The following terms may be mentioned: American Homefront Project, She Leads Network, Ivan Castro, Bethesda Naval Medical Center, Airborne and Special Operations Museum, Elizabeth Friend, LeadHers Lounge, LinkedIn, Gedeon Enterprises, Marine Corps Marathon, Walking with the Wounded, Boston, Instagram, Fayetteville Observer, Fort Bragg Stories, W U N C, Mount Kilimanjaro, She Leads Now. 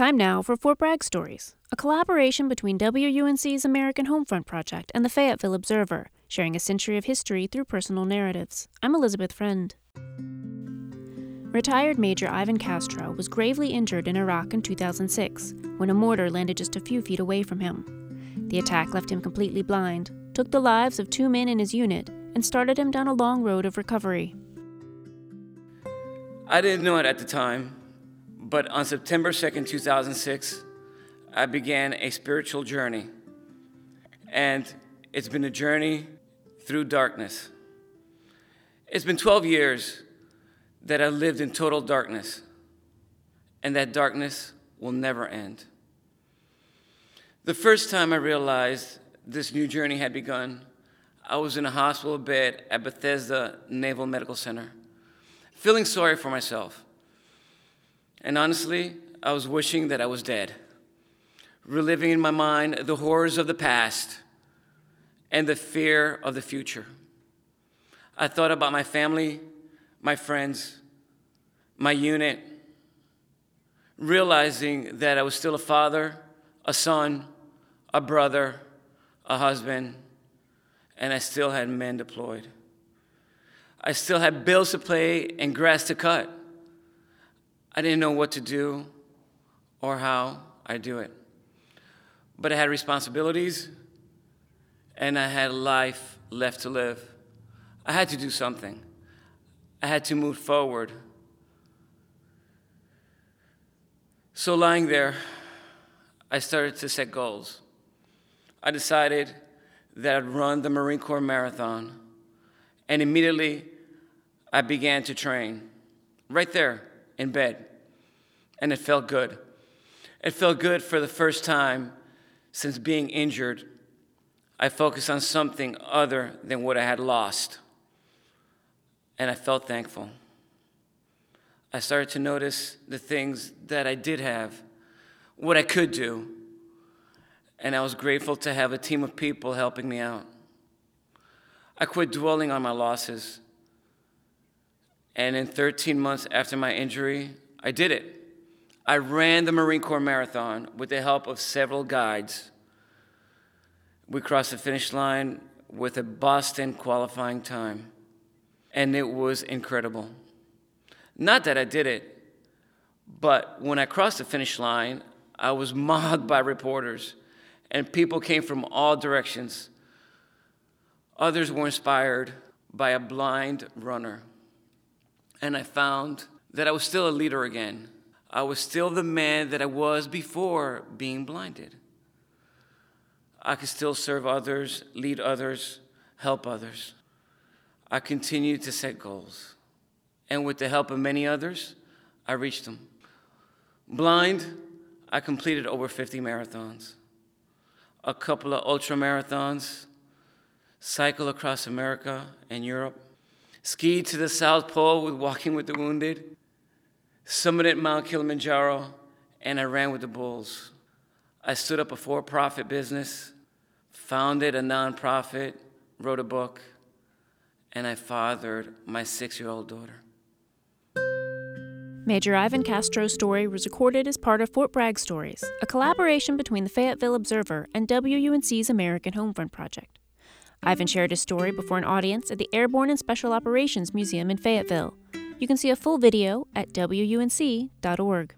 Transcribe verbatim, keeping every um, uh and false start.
Time now for Fort Bragg Stories, a collaboration between W U N C's American Homefront Project and the Fayetteville Observer, sharing a century of history through personal narratives. I'm Elizabeth Friend. Retired Major Ivan Castro was gravely injured in Iraq in two thousand six when a mortar landed just a few feet away from him. The attack left him completely blind, took the lives of two men in his unit, and started him down a long road of recovery. I didn't know it at the time, but on September second, two thousand six, I began a spiritual journey. And it's been a journey through darkness. It's been twelve years that I lived in total darkness, and that darkness will never end. The first time I realized this new journey had begun, I was in a hospital bed at Bethesda Naval Medical Center, feeling sorry for myself. And honestly, I was wishing that I was dead, reliving in my mind the horrors of the past and the fear of the future. I thought about my family, my friends, my unit, realizing that I was still a father, a son, a brother, a husband, and I still had men deployed. I still had bills to pay and grass to cut. I didn't know what to do or how I do it. But I had responsibilities and I had life left to live. I had to do something. I had to move forward. So lying there, I started to set goals. I decided that I'd run the Marine Corps Marathon, and immediately I began to train, right there in bed, and it felt good. It felt good for the first time since being injured. I focused on something other than what I had lost. And I felt thankful. I started to notice the things that I did have, what I could do, and I was grateful to have a team of people helping me out. I quit dwelling on my losses, and in thirteen months after my injury, I did it. I ran the Marine Corps Marathon with the help of several guides. We crossed the finish line with a Boston qualifying time. And it was incredible. Not that I did it, but when I crossed the finish line, I was mobbed by reporters, and people came from all directions. Others were inspired by a blind runner. And I found that I was still a leader again. I was still the man that I was before being blinded. I could still serve others, lead others, help others. I continued to set goals, and with the help of many others, I reached them. Blind, I completed over fifty marathons, a couple of ultra marathons, cycle across America and Europe, skied to the South Pole with Walking with the Wounded, summited Mount Kilimanjaro, and I ran with the bulls. I stood up a for-profit business, founded a nonprofit, wrote a book, and I fathered my six-year-old daughter. Major Ivan Castro's story was recorded as part of Fort Bragg Stories, a collaboration between the Fayetteville Observer and W U N C's American Homefront Project. Ivan shared his story before an audience at the Airborne and Special Operations Museum in Fayetteville. You can see a full video at W U N C dot org.